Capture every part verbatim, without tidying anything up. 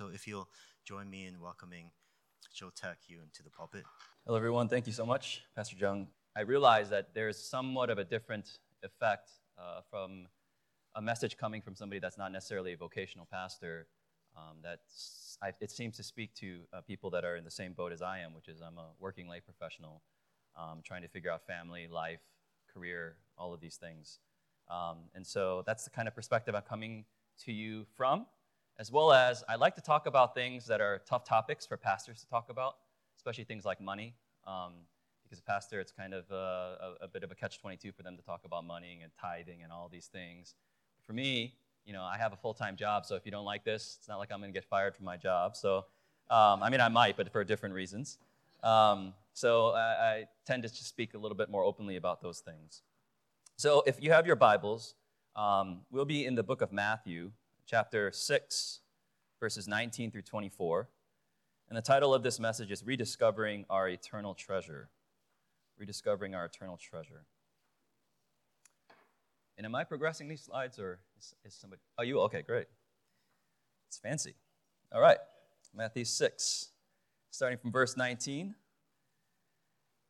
So if you'll join me in welcoming Joe Tech you into the pulpit. Hello, everyone. Thank you so much, Pastor Chung. I realize that there is somewhat of a different effect uh, from a message coming from somebody that's not necessarily a vocational pastor. Um, that's, I, it seems to speak to uh, people that are in the same boat as I am, which is I'm a working lay professional, um, trying to figure out family, life, career, all of these things. Um, and so that's the kind of perspective I'm coming to you from, as well as I like to talk about things that are tough topics for pastors to talk about, especially things like money. Um, because a pastor, it's kind of a, a, a bit of a catch twenty-two for them to talk about money and tithing and all these things. For me, you know, I have a full-time job, so if you don't like this, it's not like I'm going to get fired from my job. So, um, I mean, I might, but for different reasons. Um, so I, I tend to just speak a little bit more openly about those things. So if you have your Bibles, um, we'll be in the book of Matthew, chapter six, verses nineteen through twenty-four. And the title of this message is Rediscovering Our Eternal Treasure. Rediscovering Our Eternal Treasure. And am I progressing these slides, or is, is somebody? Oh, you? Okay, great. It's fancy. All right, Matthew six, starting from verse nineteen.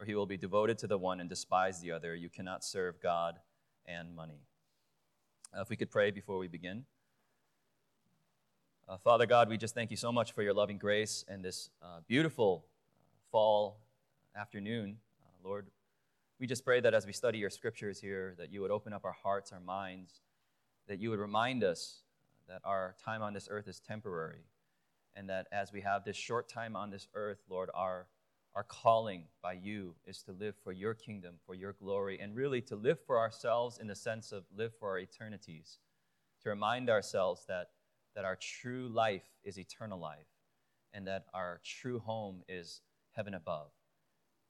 or he will be devoted to the one and despise the other. You cannot serve God and money. Uh, if we could pray before we begin. Uh, Father God, we just thank you so much for your loving grace and this uh, beautiful uh, fall afternoon, uh, Lord. We just pray that as we study your scriptures here, that you would open up our hearts, our minds, that you would remind us that our time on this earth is temporary, and that as we have this short time on this earth, Lord, our, our calling by you is to live for your kingdom, for your glory, and really to live for ourselves in the sense of live for our eternities, to remind ourselves that, that our true life is eternal life, and that our true home is heaven above,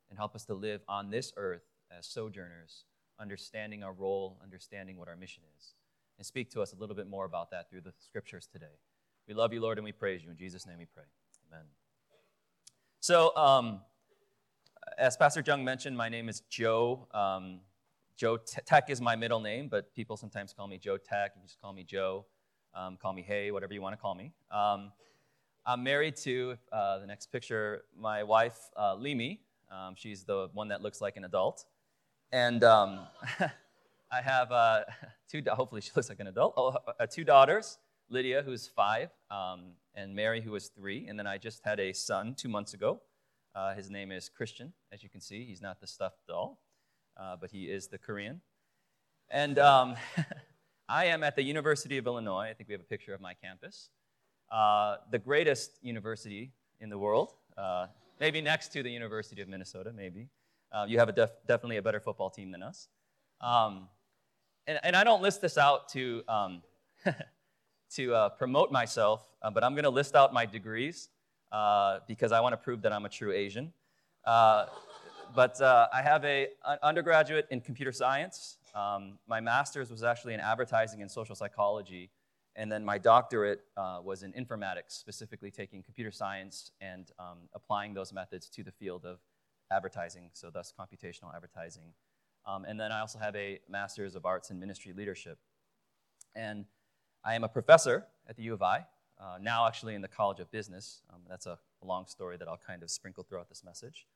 and help us to live on this earth as sojourners, understanding our role, understanding what our mission is. And speak to us a little bit more about that through the scriptures today. We love you, Lord, and we praise you. In Jesus' name we pray. Amen. So, um, as Pastor Chung mentioned, my name is Joe. Um, Joe Te- Tech is my middle name, but people sometimes call me Joe Tech. You just call me Joe, um, call me Hey, whatever you want to call me. Um, I'm married to, uh, the next picture, my wife, uh, Limi. Um, she's the one that looks like an adult. And um, I have uh, two, da- hopefully she looks like an adult, oh, uh, two daughters, Lydia, who's five, um, and Mary, who is three. And then I just had a son two months ago. Uh, his name is Christian, as you can see. He's not the stuffed doll, uh, but he is the Korean. And um, I am at the University of Illinois. I think we have a picture of my campus. Uh, the greatest university in the world. Uh, Maybe next to the University of Minnesota, maybe. Uh, you have a def- definitely a better football team than us. Um, and, and I don't list this out to um, to uh, promote myself, uh, but I'm going to list out my degrees uh, because I want to prove that I'm a true Asian. Uh, but uh, I have a, an undergraduate in computer science. Um, my master's was actually in advertising and social psychology. And then my doctorate uh, was in informatics, specifically taking computer science and um, applying those methods to the field of advertising, so thus computational advertising. Um, and then I also have a master's of arts in ministry leadership. And I am a professor at the U of I, uh, now actually in the College of Business. Um, that's a long story that I'll kind of sprinkle throughout this message.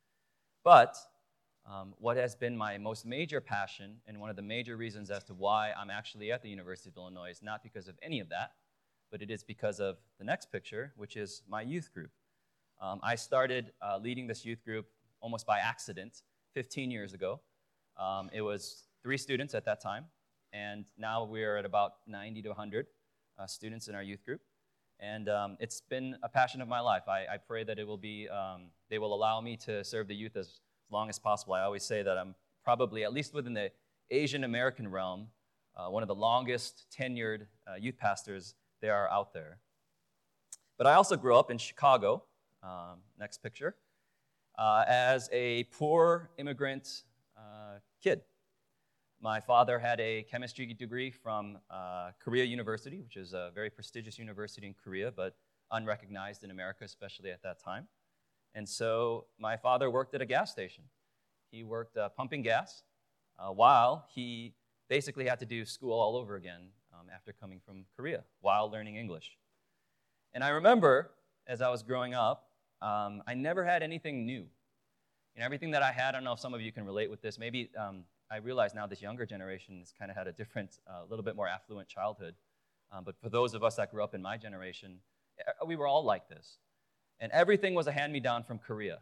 But um, what has been my most major passion, and one of the major reasons as to why I'm actually at the University of Illinois, is not because of any of that, but it is because of the next picture, which is my youth group. Um, I started uh, leading this youth group almost by accident fifteen years ago. Um, it was three students at that time, and now we're at about ninety to one hundred uh, students in our youth group. And um, it's been a passion of my life. I, I pray that it will be, um, they will allow me to serve the youth as long as possible. I always say that I'm probably, at least within the Asian American realm, uh, one of the longest tenured uh, youth pastors there are out there. But I also grew up in Chicago, um, next picture, uh, as a poor immigrant uh, kid. My father had a chemistry degree from uh, Korea University, which is a very prestigious university in Korea, but unrecognized in America, especially at that time. And so my father worked at a gas station. He worked uh, pumping gas uh, while he basically had to do school all over again um, after coming from Korea while learning English. And I remember as I was growing up, um, I never had anything new. You know, everything that I had, I don't know if some of you can relate with this. Maybe um, I realize now this younger generation has kind of had a different, a uh, little bit more affluent childhood. Um, but for those of us that grew up in my generation, we were all like this. And everything was a hand-me-down from Korea.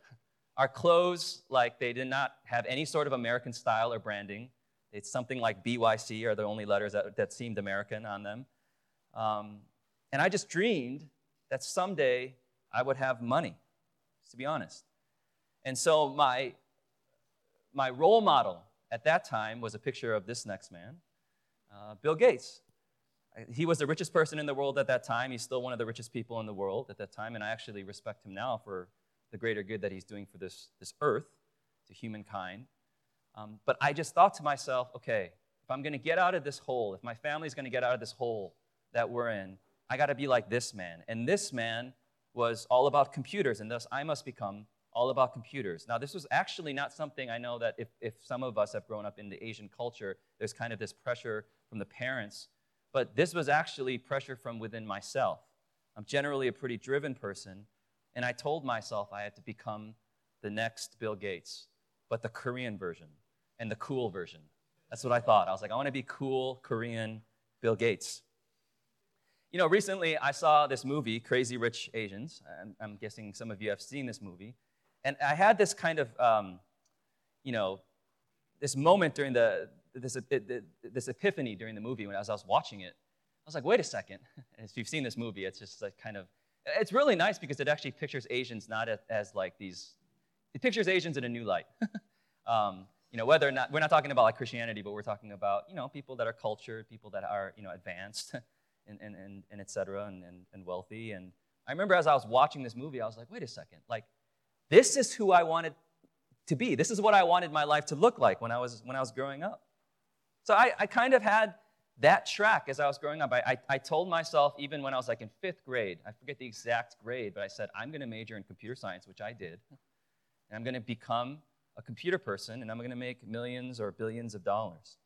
Our clothes, like, they did not have any sort of American style or branding. It's something like B Y C are the only letters that, that seemed American on them. Um, and I just dreamed that someday I would have money, to be honest. And so my, my role model at that time was a picture of this next man, uh, Bill Gates. He was the richest person in the world at that time. He's still one of the richest people in the world at that time, and I actually respect him now for the greater good that he's doing for this, this earth, to humankind. Um, but I just thought to myself, okay, if I'm going to get out of this hole, if my family's going to get out of this hole that we're in, I got to be like this man. And this man was all about computers, and thus I must become all about computers. Now, this was actually not something I know that if, if some of us have grown up in the Asian culture, there's kind of this pressure from the parents. But this was actually pressure from within myself. I'm generally a pretty driven person, and I told myself I had to become the next Bill Gates, but the Korean version and the cool version. That's what I thought. I was like, I want to be cool Korean Bill Gates. You know, recently I saw this movie, Crazy Rich Asians. I'm, I'm guessing some of you have seen this movie. And I had this kind of, um, you know, this moment during the, This, this epiphany during the movie when I was, I was watching it. I was like, wait a second. If you've seen this movie, it's just like kind of, it's really nice because it actually pictures Asians not as, as like these, it pictures Asians in a new light. um, you know, whether or not, we're not talking about like Christianity, but we're talking about, you know, people that are cultured, people that are, you know, advanced and, and, and, and et cetera, and, and, and wealthy. And I remember as I was watching this movie, I was like, wait a second, like, this is who I wanted to be. This is what I wanted my life to look like when I was when I was growing up. So I, I kind of had that track as I was growing up. I, I, I told myself, even when I was like in fifth grade, I forget the exact grade, but I said, I'm going to major in computer science, which I did, and I'm going to become a computer person, and I'm going to make millions or billions of dollars.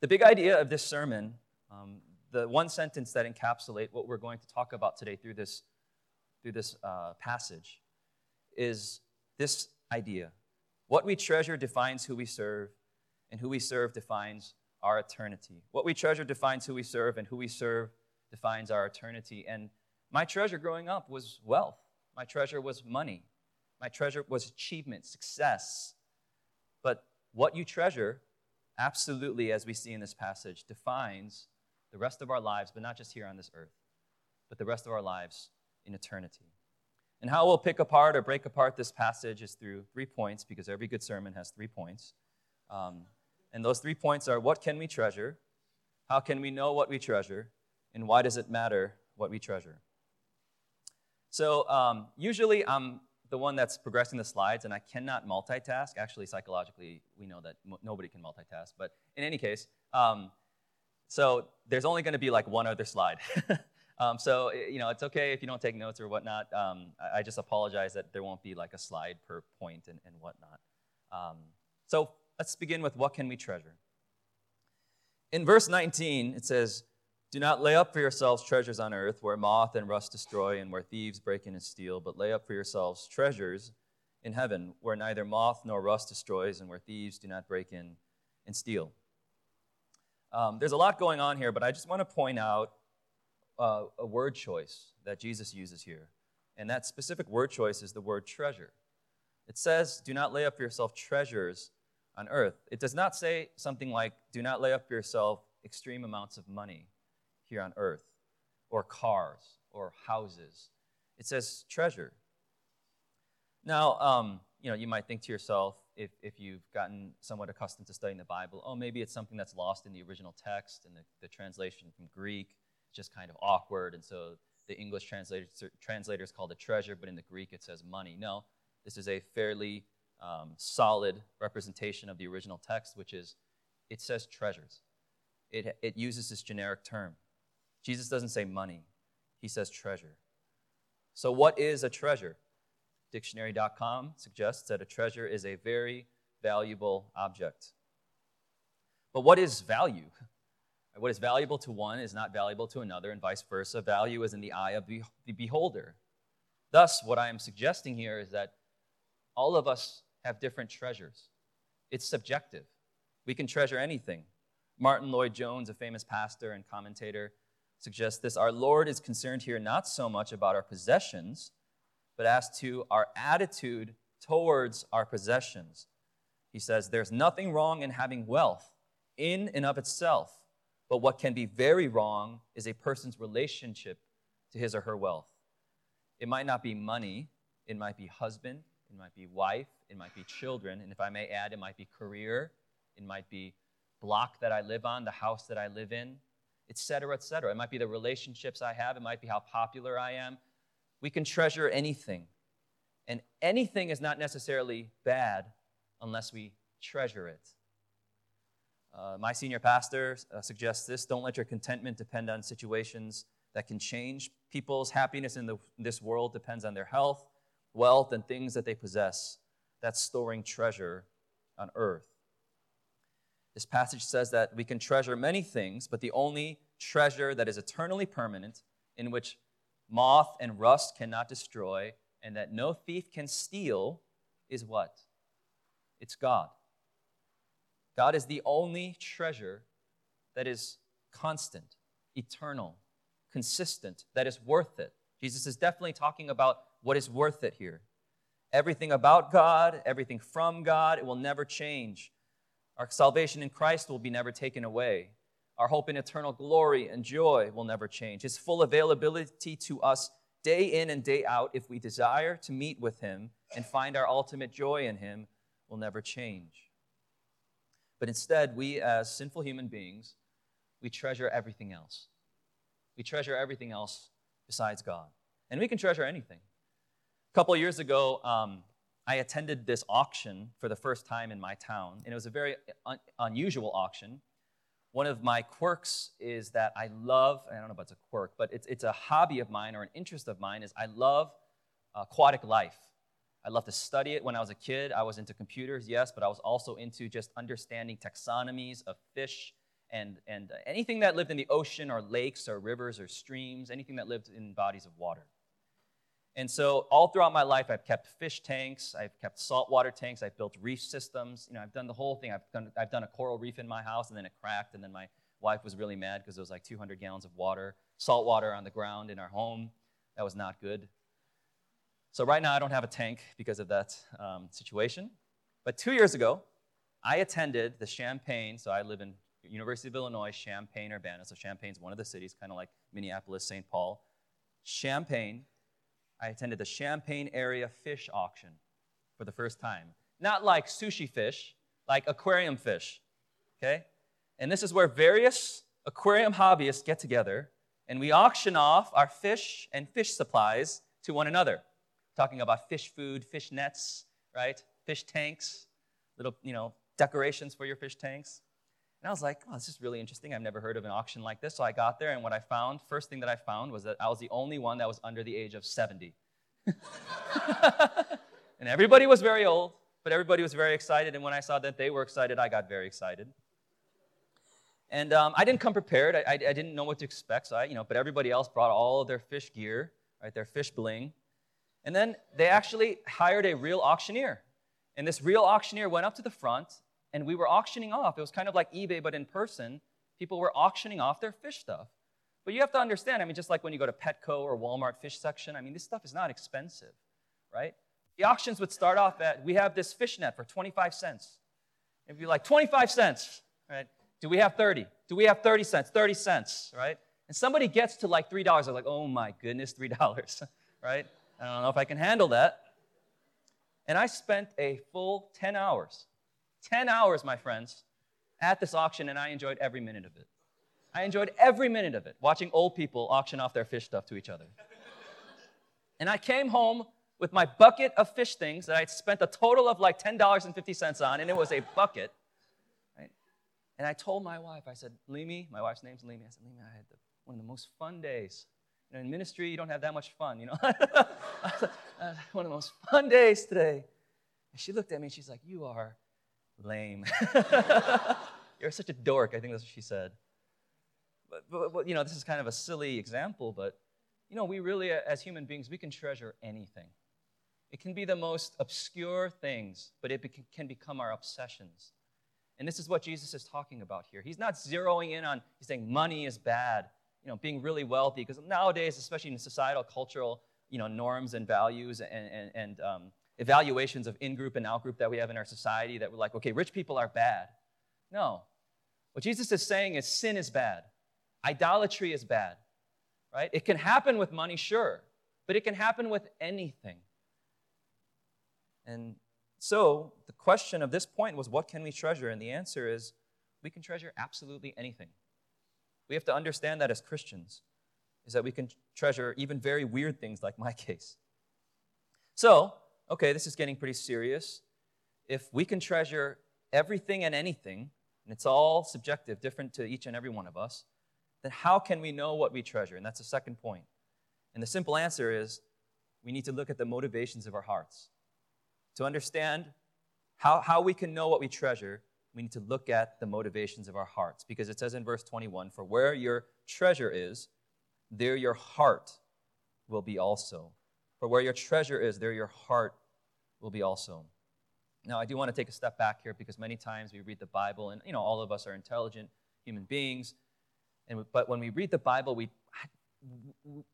The big idea of this sermon, um, the one sentence that encapsulates what we're going to talk about today through this, through this uh, passage, is this idea. What we treasure defines who we serve, and who we serve defines our eternity. What we treasure defines who we serve, and who we serve defines our eternity. And my treasure growing up was wealth. My treasure was money. My treasure was achievement, success. But what you treasure, absolutely, as we see in this passage, defines the rest of our lives, but not just here on this earth, but the rest of our lives in eternity. And how we'll pick apart or break apart this passage is through three points, because every good sermon has three points. Um, And those three points are, what can we treasure? How can we know what we treasure? And why does it matter what we treasure? So um, usually I'm the one that's progressing the slides, and I cannot multitask. Actually, psychologically, we know that mo- nobody can multitask. But in any case, um, so there's only going to be like one other slide. um, so, you know, it's okay if you don't take notes or whatnot. Um, I-, I just apologize that there won't be like a slide per point and, and whatnot. Um, so Let's begin with, what can we treasure? In verse nineteen, it says, do not lay up for yourselves treasures on earth, where moth and rust destroy and where thieves break in and steal, but lay up for yourselves treasures in heaven, where neither moth nor rust destroys and where thieves do not break in and steal. Um, there's a lot going on here, but I just want to point out uh, a word choice that Jesus uses here. And that specific word choice is the word treasure. It says, do not lay up for yourself treasures on earth. It does not say something like, do not lay up for yourself extreme amounts of money here on earth, or cars, or houses. It says treasure. Now, um, you know, you might think to yourself, if, if you've gotten somewhat accustomed to studying the Bible, oh, maybe it's something that's lost in the original text, and the, the translation from Greek, just kind of awkward, and so the English translators, translators call it treasure, but in the Greek it says money. No, this is a fairly um, solid representation of the original text, which is, it says treasures. It, it uses this generic term. Jesus doesn't say money. He says treasure. So what is a treasure? Dictionary dot com suggests that a treasure is a very valuable object. But what is value? What is valuable to one is not valuable to another, and vice versa. Value is in the eye of the beholder. Thus, what I am suggesting here is that all of us have different treasures. It's subjective. We can treasure anything. Martin Lloyd-Jones, a famous pastor and commentator, suggests this: our Lord is concerned here not so much about our possessions, but as to our attitude towards our possessions. He says, there's nothing wrong in having wealth in and of itself, but what can be very wrong is a person's relationship to his or her wealth. It might not be money, it might be husband, it might be wife, it might be children, and if I may add, it might be career, it might be block that I live on, the house that I live in, et cetera, et cetera. It might be the relationships I have, it might be how popular I am. We can treasure anything, and anything is not necessarily bad unless we treasure it. Uh, my senior pastor uh, suggests this: don't let your contentment depend on situations that can change. People's happiness in, the, in this world depends on their health, wealth, and things that they possess. That's storing treasure on earth. This passage says that we can treasure many things, but the only treasure that is eternally permanent, in which moth and rust cannot destroy, and that no thief can steal, is what? It's God. God is the only treasure that is constant, eternal, consistent, that is worth it. Jesus is definitely talking about what is worth it here. Everything about God, everything from God, it will never change. Our salvation in Christ will be never taken away. Our hope in eternal glory and joy will never change. His full availability to us day in and day out, if we desire to meet with him and find our ultimate joy in him, will never change. But instead, we as sinful human beings, we treasure everything else. We treasure everything else besides God. And we can treasure anything. A couple of years ago, um, I attended this auction for the first time in my town, and it was a very un- unusual auction. One of my quirks is that I love, I don't know if it's a quirk, but it's, it's a hobby of mine, or an interest of mine, is I love aquatic life. I love to study it. When I was a kid, I was into computers, yes, but I was also into just understanding taxonomies of fish and, and anything that lived in the ocean or lakes or rivers or streams, anything that lived in bodies of water. And so all throughout my life, I've kept fish tanks, I've kept saltwater tanks, I've built reef systems, you know, I've done the whole thing. I've done, I've done a coral reef in my house, and then it cracked, and then my wife was really mad because it was like two hundred gallons of water, salt water on the ground in our home. That was not good. So right now, I don't have a tank because of that um, situation. But two years ago, I attended the Champaign, so I live in University of Illinois, Champaign-Urbana. So Champaign's one of the cities, kind of like Minneapolis, Saint Paul. Champaign, I attended the Champaign Area Fish Auction for the first time. Not like sushi fish, like aquarium fish, okay? And this is where various aquarium hobbyists get together, and we auction off our fish and fish supplies to one another. Talking about fish food, fish nets, right? Fish tanks, little, you know, decorations for your fish tanks. And I was like, oh, this is really interesting. I've never heard of an auction like this. So I got there, and what I found, first thing that I found was that I was the only one that was under the age of seventy. And everybody was very old, but everybody was very excited. And when I saw that they were excited, I got very excited. And um, I didn't come prepared. I, I, I didn't know what to expect. So I, you know, but everybody else brought all of their fish gear, right? Their fish bling. And then they actually hired a real auctioneer. And this real auctioneer went up to the front, and we were auctioning off. It was kind of like eBay, but in person. People were auctioning off their fish stuff. But you have to understand, I mean, just like when you go to Petco or Walmart fish section, I mean, this stuff is not expensive, right? The auctions would start off at, we have this fish net for twenty-five cents. It'd be like, twenty-five cents, right? Do we have thirty? Do we have thirty cents? thirty cents, right? And somebody gets to like three dollars. They're like, oh my goodness, three dollars, right? I don't know if I can handle that. And I spent a full ten hours, ten hours, my friends, at this auction, and I enjoyed every minute of it. I enjoyed every minute of it, watching old people auction off their fish stuff to each other. And I came home with my bucket of fish things that I'd spent a total of like ten dollars and fifty cents on, and it was a bucket. Right? And I told my wife, I said, Limi, my wife's name's Limi, I said, Limi, I had the, one of the most fun days. You know, in ministry, you don't have that much fun, you know. I said, uh, one of the most fun days today. And she looked at me, and she's like, you are lame. You're such a dork, I think that's what she said. But, but, but, you know, this is kind of a silly example, but, you know, we really, as human beings, we can treasure anything. It can be the most obscure things, but it be- can become our obsessions. And this is what Jesus is talking about here. He's not zeroing in on, he's saying money is bad, you know, being really wealthy, because nowadays, especially in societal, cultural, you know, norms and values and, and, and um, evaluations of in-group and out-group that we have in our society that we're like, okay, rich people are bad. No. What Jesus is saying is sin is bad. Idolatry is bad, right? It can happen with money, sure, but it can happen with anything. And so the question of this point was, what can we treasure? And the answer is, we can treasure absolutely anything. We have to understand that as Christians, is that we can treasure even very weird things like my case. So, okay, this is getting pretty serious. If we can treasure everything and anything, and it's all subjective, different to each and every one of us, then how can we know what we treasure? And that's the second point. And the simple answer is, we need to look at the motivations of our hearts. To understand how, how we can know what we treasure, we need to look at the motivations of our hearts. Because it says in verse twenty-one, for where your treasure is, there your heart will be also. For where your treasure is, there your heart will be also. Now, I do want to take a step back here because many times we read the Bible, and, you know, all of us are intelligent human beings. And, but when we read the Bible, we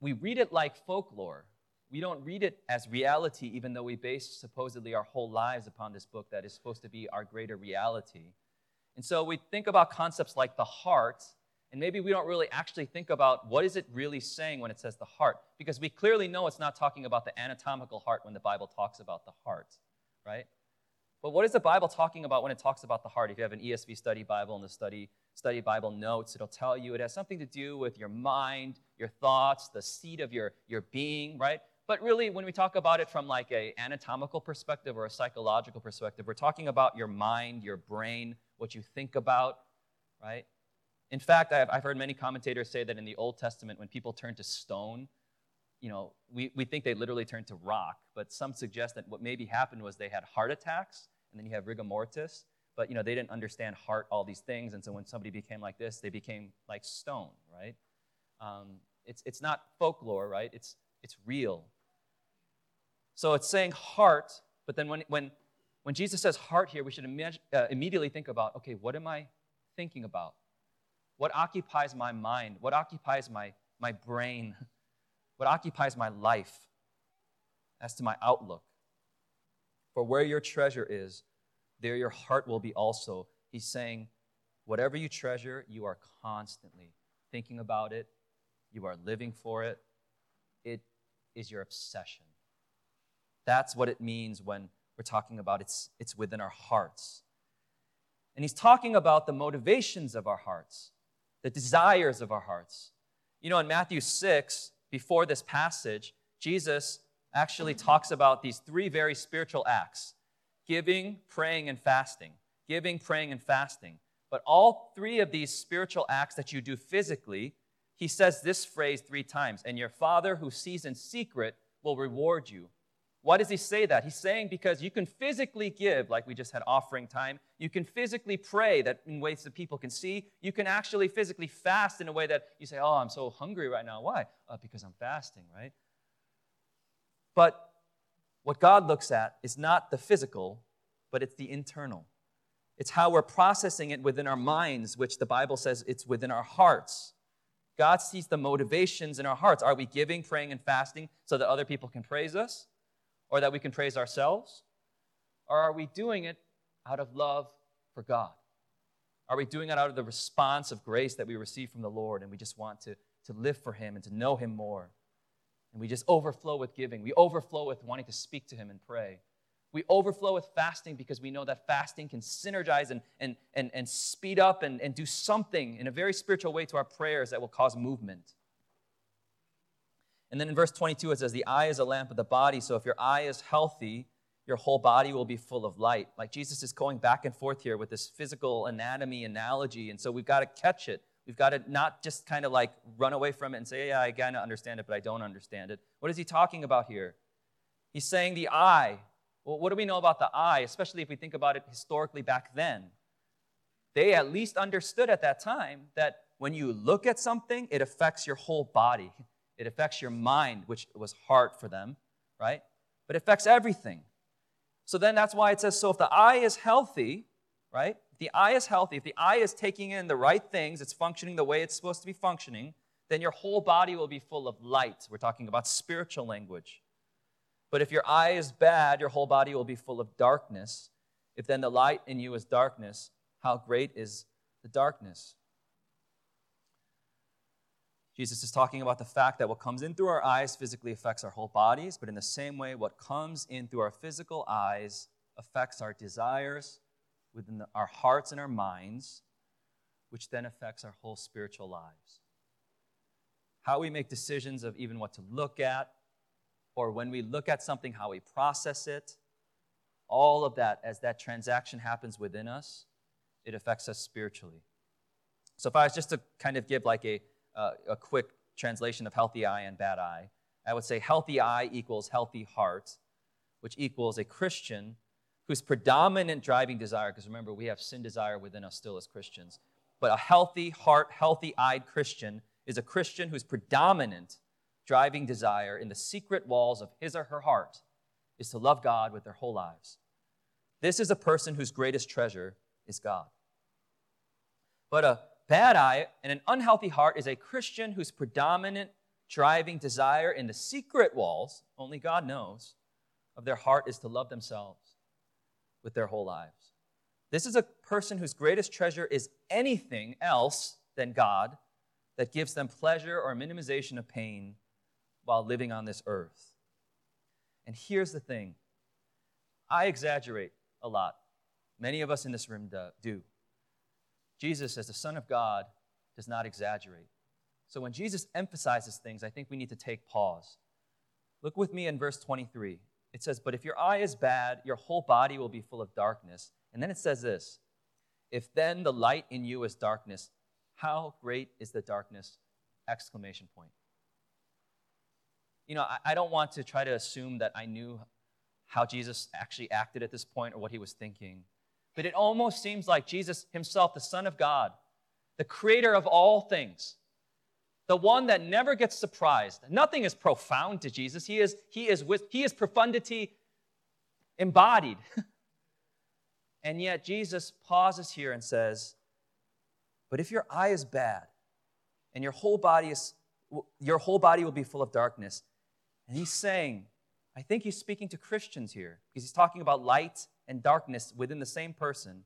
we read it like folklore. We don't read it as reality, even though we base supposedly our whole lives upon this book that is supposed to be our greater reality. And so we think about concepts like the heart, and maybe we don't really actually think about what is it really saying when it says the heart, because we clearly know it's not talking about the anatomical heart when the Bible talks about the heart, right? But what is the Bible talking about when it talks about the heart? If you have an E S V study Bible and the study study Bible notes, it'll tell you it has something to do with your mind, your thoughts, the seat of your, your being, right? But really, when we talk about it from like an anatomical perspective or a psychological perspective, we're talking about your mind, your brain, what you think about, right? In fact, I've, I've heard many commentators say that in the Old Testament, when people turned to stone, you know, we, we think they literally turned to rock, but some suggest that what maybe happened was they had heart attacks, and then you have rigor mortis, but, you know, they didn't understand heart, all these things, and so when somebody became like this, they became like stone, right? Um, it's it's not folklore, right? It's it's real. So it's saying heart, but then when when, when Jesus says heart here, we should imag- uh, immediately think about, okay, what am I thinking about? What occupies my mind? What occupies my my brain? What occupies my life as to my outlook? For where your treasure is, there your heart will be also. He's saying, whatever you treasure, you are constantly thinking about it. You are living for it. It is your obsession. That's what it means when we're talking about it's, it's within our hearts. And he's talking about the motivations of our hearts, the desires of our hearts. You know, in Matthew six, before this passage, Jesus actually talks about these three very spiritual acts: giving, praying, and fasting. Giving, praying, and fasting. But all three of these spiritual acts that you do physically, he says this phrase three times, and your Father who sees in secret will reward you. Why does he say that? He's saying because you can physically give, like we just had offering time. You can physically pray that in ways that people can see. You can actually physically fast in a way that you say, oh, I'm so hungry right now. Why? Uh, because I'm fasting, right? But what God looks at is not the physical, but it's the internal. It's how we're processing it within our minds, which the Bible says it's within our hearts. God sees the motivations in our hearts. Are we giving, praying, and fasting so that other people can praise us or that we can praise ourselves? Or are we doing it out of love for God? Are we doing it out of the response of grace that we receive from the Lord and we just want to, to live for Him and to know Him more? And we just overflow with giving. We overflow with wanting to speak to Him and pray. We overflow with fasting because we know that fasting can synergize and, and, and, and speed up and, and do something in a very spiritual way to our prayers that will cause movement. And then in verse twenty-two, it says, the eye is a lamp of the body. So if your eye is healthy, your whole body will be full of light. Like Jesus is going back and forth here with this physical anatomy analogy. And so we've got to catch it. We've got to not just kind of like run away from it and say, yeah, I kind of understand it, but I don't understand it. What is he talking about here? He's saying the eye. Well, what do we know about the eye, especially if we think about it historically back then? They at least understood at that time that when you look at something, it affects your whole body. It affects your mind, which was hard for them, right? But it affects everything. So then that's why it says, so if the eye is healthy, right? If the eye is healthy, if the eye is taking in the right things, it's functioning the way it's supposed to be functioning, then your whole body will be full of light. We're talking about spiritual language. But if your eye is bad, your whole body will be full of darkness. If then the light in you is darkness, how great is the darkness? Jesus is talking about the fact that what comes in through our eyes physically affects our whole bodies, but in the same way, what comes in through our physical eyes affects our desires within the, our hearts and our minds, which then affects our whole spiritual lives. How we make decisions of even what to look at, or when we look at something, how we process it, all of that, as that transaction happens within us, it affects us spiritually. So if I was just to kind of give like a Uh, a quick translation of healthy eye and bad eye, I would say healthy eye equals healthy heart, which equals a Christian whose predominant driving desire, because remember, we have sin desire within us still as Christians, but a healthy heart, healthy-eyed Christian is a Christian whose predominant driving desire in the secret walls of his or her heart is to love God with their whole lives. This is a person whose greatest treasure is God. But a bad eye and an unhealthy heart is a Christian whose predominant driving desire in the secret walls, only God knows, of their heart is to love themselves with their whole lives. This is a person whose greatest treasure is anything else than God that gives them pleasure or minimization of pain while living on this earth. And here's the thing. I exaggerate a lot. Many of us in this room do. Jesus, as the Son of God, does not exaggerate. So when Jesus emphasizes things, I think we need to take pause. Look with me in verse twenty-three. It says, but if your eye is bad, your whole body will be full of darkness. And then it says this, if then the light in you is darkness, how great is the darkness! Exclamation point. You know, I, I don't want to try to assume that I knew how Jesus actually acted at this point or what he was thinking. But it almost seems like Jesus himself, the Son of God, the creator of all things, the one that never gets surprised. Nothing is profound to Jesus. He is, he is, with, he is profundity embodied. And yet Jesus pauses here and says, but if your eye is bad and your whole body is, your whole body will be full of darkness. And he's saying, I think he's speaking to Christians here because he's talking about light and darkness within the same person.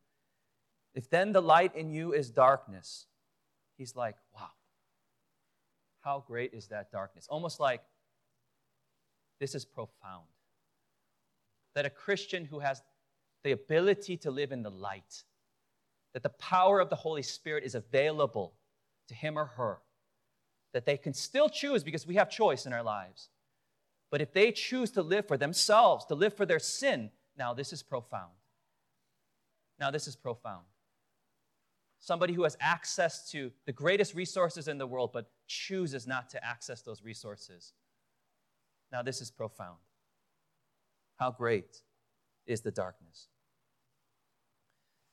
If then the light in you is darkness, he's like, wow, how great is that darkness? Almost like, this is profound. That a Christian who has the ability to live in the light, that the power of the Holy Spirit is available to him or her, that they can still choose because we have choice in our lives. But if they choose to live for themselves, to live for their sin, Now, this is profound. Now, this is profound. Somebody who has access to the greatest resources in the world, but chooses not to access those resources. Now, this is profound. How great is the darkness?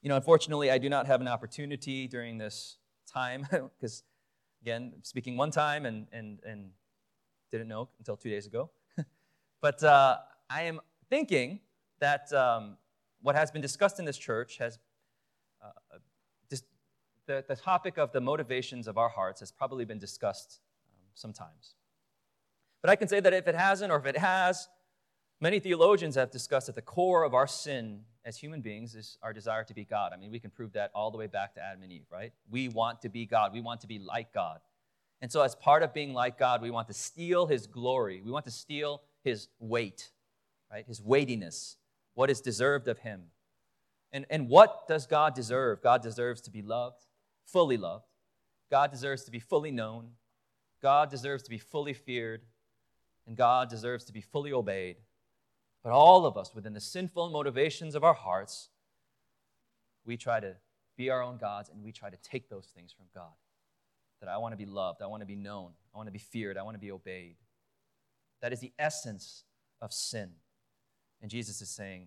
You know, unfortunately, I do not have an opportunity during this time, because, again, I'm speaking one time and, and, and didn't know until two days ago. But uh, I am thinking that um, what has been discussed in this church has, uh, dis- the, the topic of the motivations of our hearts has probably been discussed um, sometimes. But I can say that if it hasn't, or if it has, many theologians have discussed at the core of our sin as human beings is our desire to be God. I mean, we can prove that all the way back to Adam and Eve, right? We want to be God. We want to be like God. And so as part of being like God, we want to steal his glory. We want to steal his weight, right? His weightiness. what is deserved of him. And, and what does God deserve? God deserves to be loved, fully loved. God deserves to be fully known. God deserves to be fully feared. And God deserves to be fully obeyed. But all of us, within the sinful motivations of our hearts, we try to be our own gods, and we try to take those things from God. That I want to be loved, I want to be known, I want to be feared, I want to be obeyed. That is the essence of sin. And Jesus is saying,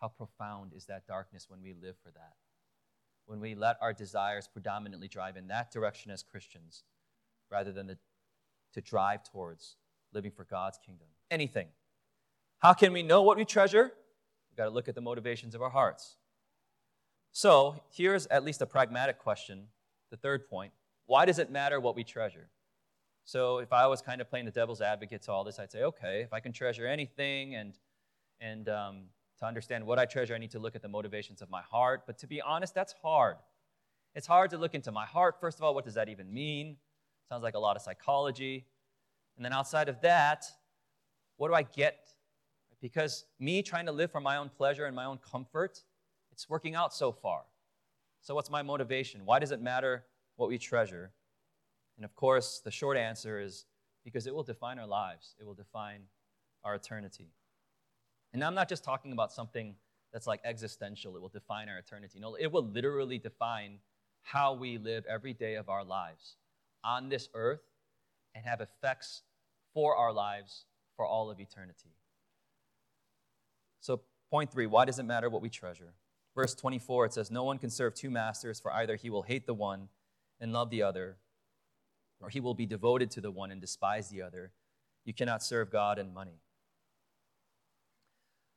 how profound is that darkness when we live for that? When we let our desires predominantly drive in that direction as Christians, rather than the, to drive towards living for God's kingdom. Anything. How can we know what we treasure? We've got to look at the motivations of our hearts. So here's at least a pragmatic question, the third point. Why does it matter what we treasure? So if I was kind of playing the devil's advocate to all this, I'd say, okay, if I can treasure anything and and um, to understand what I treasure, I need to look at the motivations of my heart. But to be honest, that's hard. It's hard to look into my heart. First of all, what does that even mean? Sounds like a lot of psychology. And then outside of that, what do I get? Because me trying to live for my own pleasure and my own comfort, it's working out so far. So what's my motivation? Why does it matter what we treasure? And of course, the short answer is because it will define our lives. It will define our eternity. And I'm not just talking about something that's like existential. It will define our eternity. No, it will literally define how we live every day of our lives on this earth and have effects for our lives for all of eternity. So point three, why does it matter what we treasure? Verse twenty-four, it says, no one can serve two masters, for either he will hate the one and love the other, or he will be devoted to the one and despise the other. You cannot serve God and money.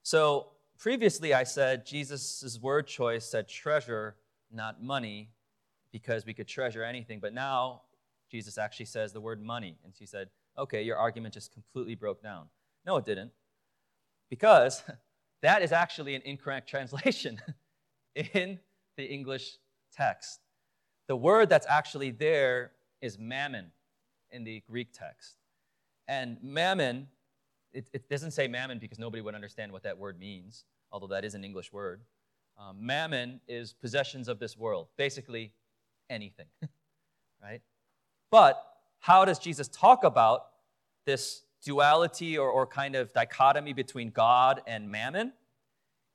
So previously I said Jesus' word choice said treasure, not money, because we could treasure anything. But now Jesus actually says the word money. And she said, okay, your argument just completely broke down. No, it didn't. Because that is actually an incorrect translation in the English text. The word that's actually there is mammon in the Greek text. And mammon, it, it doesn't say mammon because nobody would understand what that word means, although that is an English word. Um, mammon is possessions of this world, basically anything, right? But how does Jesus talk about this duality or, or kind of dichotomy between God and mammon?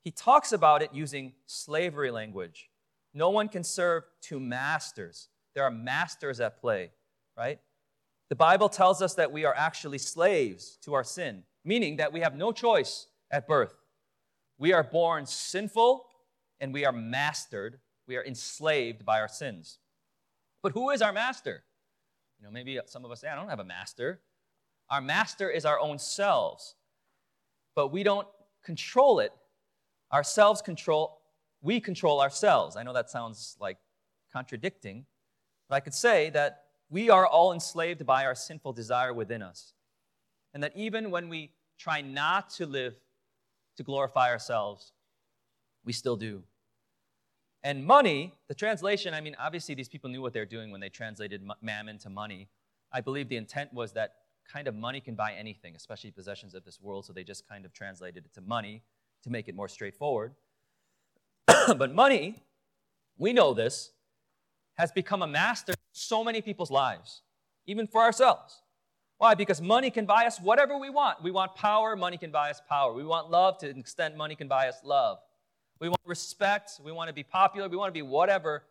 He talks about it using slavery language. No one can serve two masters. There are masters at play, right? The Bible tells us that we are actually slaves to our sin, meaning that we have no choice at birth. We are born sinful and we are mastered. We are enslaved by our sins. But who is our master? You know, maybe some of us say, I don't have a master. Our master is our own selves, but we don't control it. Ourselves control, we control ourselves. I know that sounds like contradicting, but I could say that we are all enslaved by our sinful desire within us. And that even when we try not to live to glorify ourselves, we still do. And money, the translation, I mean, obviously these people knew what they're doing when they translated mammon to money. I believe the intent was that kind of money can buy anything, especially possessions of this world, so they just kind of translated it to money to make it more straightforward. But money, we know this, has become a master in so many people's lives, even for ourselves. Why? Because money can buy us whatever we want. We want power, money can buy us power. We want love, to an extent money can buy us love. We want respect, we want to be popular, we want to be whatever.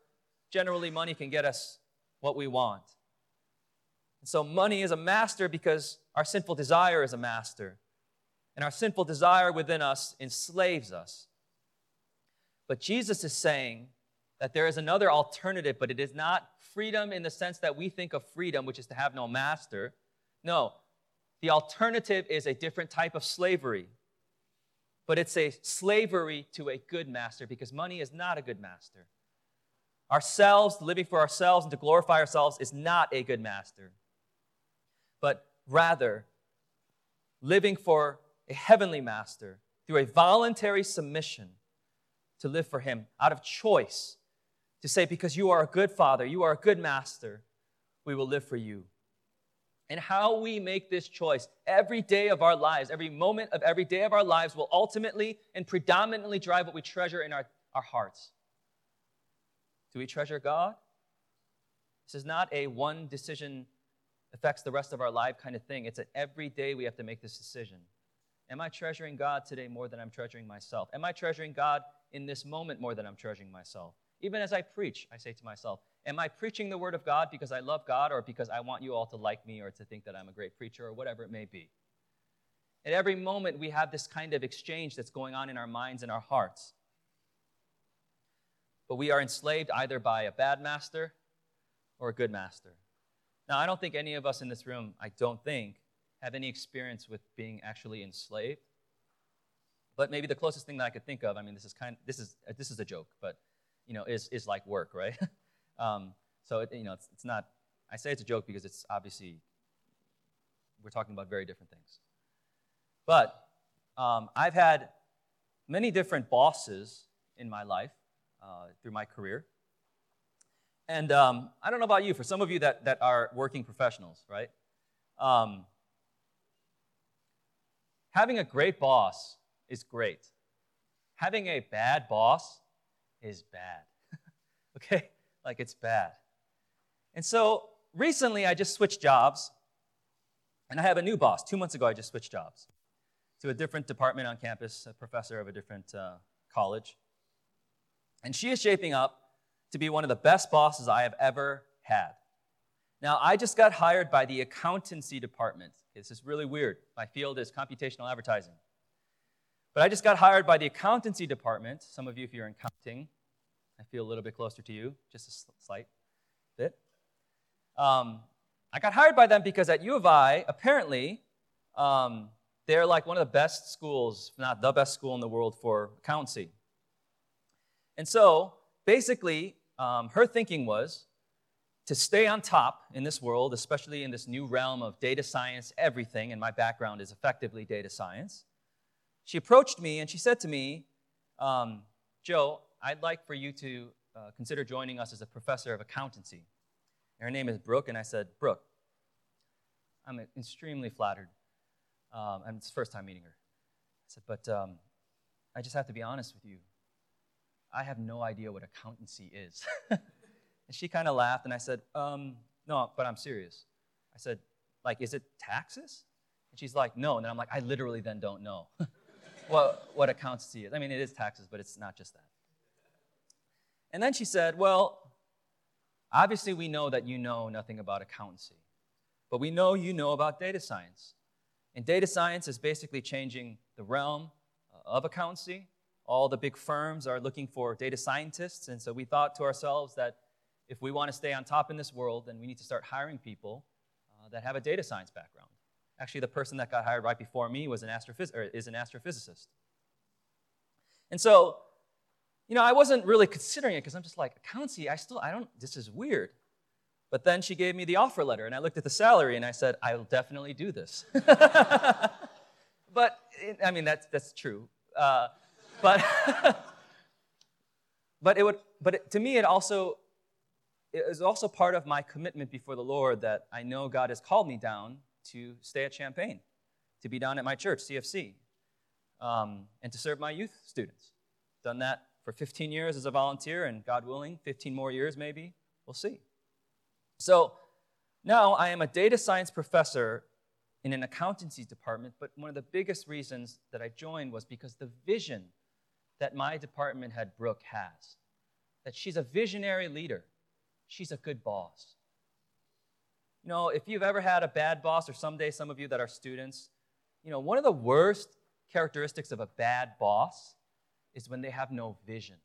Generally, money can get us what we want. And so money is a master because our sinful desire is a master. And our sinful desire within us enslaves us. But Jesus is saying that there is another alternative, but it is not freedom in the sense that we think of freedom, which is to have no master. No, the alternative is a different type of slavery. But it's a slavery to a good master, because money is not a good master. Ourselves, living for ourselves and to glorify ourselves, is not a good master. But rather, living for a heavenly master through a voluntary submission to live for him out of choice, to say, because you are a good father, you are a good master, we will live for you. And how we make this choice every day of our lives, every moment of every day of our lives will ultimately and predominantly drive what we treasure in our, our hearts. Do we treasure God? This is not a one decision affects the rest of our life kind of thing. It's an every day we have to make this decision. Am I treasuring God today more than I'm treasuring myself? Am I treasuring God in this moment more than I'm treasuring myself? Even as I preach, I say to myself, am I preaching the word of God because I love God or because I want you all to like me or to think that I'm a great preacher or whatever it may be? At every moment, we have this kind of exchange that's going on in our minds and our hearts. But we are enslaved either by a bad master or a good master. Now, I don't think any of us in this room, I don't think, have any experience with being actually enslaved. But maybe the closest thing that I could think of, I mean, this is kind of, this is this is a joke, but, you know, is is like work, right? Um, so, it, you know, it's, it's not, I say it's a joke because it's obviously, we're talking about very different things. But um, I've had many different bosses in my life uh, through my career. And um, I don't know about you, for some of you that, that are working professionals, right? Um, having a great boss is great. Having a bad boss is bad, okay? Like, it's bad. And so recently, I just switched jobs, and I have a new boss. Two months ago, I just switched jobs to a different department on campus, a professor of a different uh, college. And she is shaping up to be one of the best bosses I have ever had. Now, I just got hired by the accountancy department. This is really weird. My field is computational advertising. But I just got hired by the accountancy department. Some of you, if you're in accounting, I feel a little bit closer to you, just a sl- slight bit. Um, I got hired by them because at U of I, apparently, um, they're like one of the best schools, if not the best school in the world for accountancy. And so, basically, um, her thinking was to stay on top in this world, especially in this new realm of data science, everything, and my background is effectively data science. She approached me and she said to me, um, Joe, I'd like for you to uh, consider joining us as a professor of accountancy. And her name is Brooke, and I said, Brooke, I'm extremely flattered. Um, and it's the first time meeting her. I said, but um, I just have to be honest with you. I have no idea what accountancy is. And she kind of laughed, and I said, um, no, but I'm serious. I said, like, is it taxes? And she's like, no. And then I'm like, I literally then don't know what, what accountancy is. I mean, it is taxes, but it's not just that. And then she said, well, obviously we know that you know nothing about accountancy, but we know you know about data science. And data science is basically changing the realm of accountancy. All the big firms are looking for data scientists, and so we thought to ourselves that if we want to stay on top in this world, then we need to start hiring people uh, that have a data science background. Actually, the person that got hired right before me was an astrophys- or is an astrophysicist. And so, you know, I wasn't really considering it because I'm just like, accountancy, I still, I don't, this is weird. But then she gave me the offer letter, and I looked at the salary, and I said, I'll definitely do this. But, it, I mean, that's that's true. Uh, but but it would, but it, to me, it also, it was also part of my commitment before the Lord that I know God has called me down to stay at Champaign, to be down at my church, C F C, um, and to serve my youth students. Done that for fifteen years as a volunteer, and God willing, fifteen more years maybe, we'll see. So now I am a data science professor in an accountancy department, but one of the biggest reasons that I joined was because the vision that my department head, Brooke, has, that she's a visionary leader. She's a good boss. You know, if you've ever had a bad boss, or someday some of you that are students, you know, one of the worst characteristics of a bad boss is when they have no vision.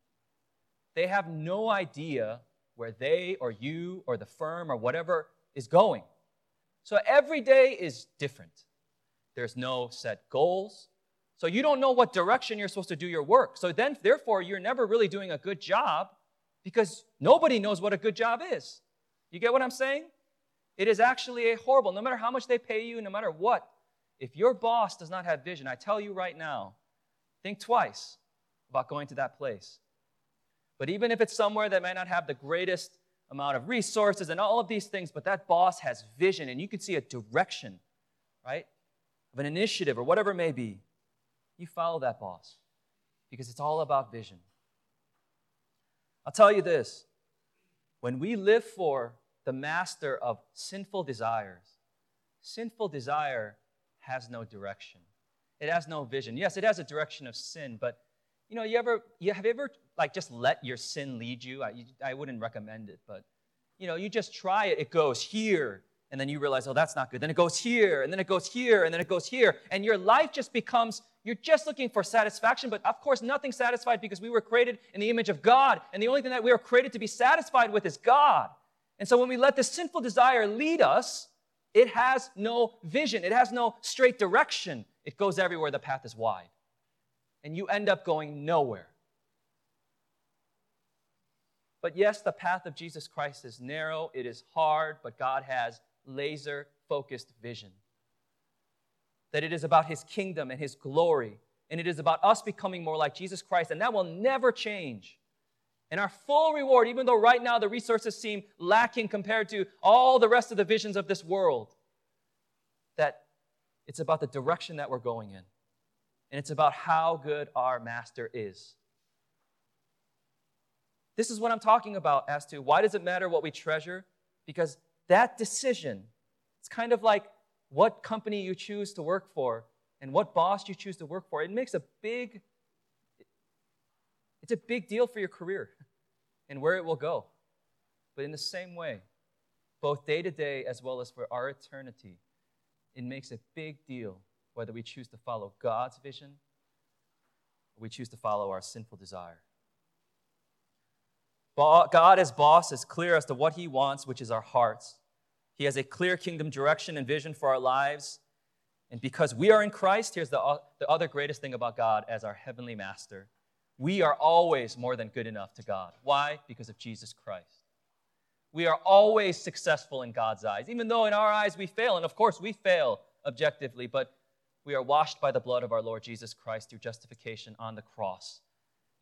They have no idea where they or you or the firm or whatever is going. So every day is different. There's no set goals. So you don't know what direction you're supposed to do your work. So then, therefore, you're never really doing a good job because nobody knows what a good job is. You get what I'm saying? It is actually a horrible, no matter how much they pay you, no matter what, if your boss does not have vision, I tell you right now, think twice about going to that place. But even if it's somewhere that might not have the greatest amount of resources and all of these things, but that boss has vision, and you can see a direction, right, of an initiative or whatever it may be. You follow that boss because it's all about vision. I'll tell you this. When we live for the master of sinful desires, sinful desire has no direction. It has no vision. Yes, it has a direction of sin, but you know, you ever, you have you ever like just let your sin lead you? I, you, I wouldn't recommend it, but you know, you just try it. It goes here, and then you realize, oh, that's not good. Then it goes here, and then it goes here, and then it goes here, and your life just becomes, you're just looking for satisfaction, but of course, nothing satisfied because we were created in the image of God, and the only thing that we were created to be satisfied with is God. And so when we let this sinful desire lead us, it has no vision. It has no straight direction. It goes everywhere. The path is wide. And you end up going nowhere. But yes, the path of Jesus Christ is narrow. It is hard, but God has laser-focused vision. That it is about His kingdom and His glory. And it is about us becoming more like Jesus Christ. And that will never change. And our full reward, even though right now the resources seem lacking compared to all the rest of the visions of this world, that it's about the direction that we're going in. And it's about how good our master is. This is what I'm talking about as to why does it matter what we treasure? Because that decision, it's kind of like what company you choose to work for and what boss you choose to work for. It makes a big, it's a big deal for your career and where it will go. But in the same way, both day to day as well as for our eternity, it makes a big deal whether we choose to follow God's vision or we choose to follow our sinful desire. God as boss is clear as to what He wants, which is our hearts. He has a clear kingdom direction and vision for our lives. And because we are in Christ, here's the, the other greatest thing about God as our heavenly master. We are always more than good enough to God. Why? Because of Jesus Christ. We are always successful in God's eyes, even though in our eyes we fail. And of course, we fail objectively, but we are washed by the blood of our Lord Jesus Christ through justification on the cross.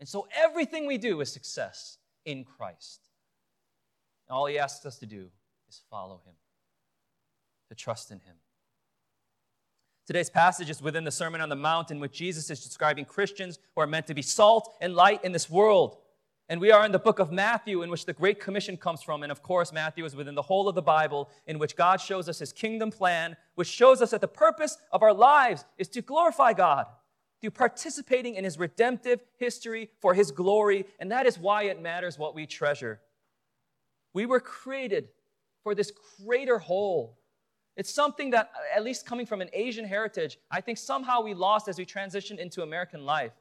And so everything we do is success in Christ. And all He asks us to do is follow Him, to trust in Him. Today's passage is within the Sermon on the Mount in which Jesus is describing Christians who are meant to be salt and light in this world. And we are in the book of Matthew in which the Great Commission comes from. And of course, Matthew is within the whole of the Bible in which God shows us His kingdom plan, which shows us that the purpose of our lives is to glorify God through participating in His redemptive history for His glory. And that is why it matters what we treasure. We were created for this greater whole. It's something that, at least coming from an Asian heritage, I think somehow we lost as we transitioned into American life,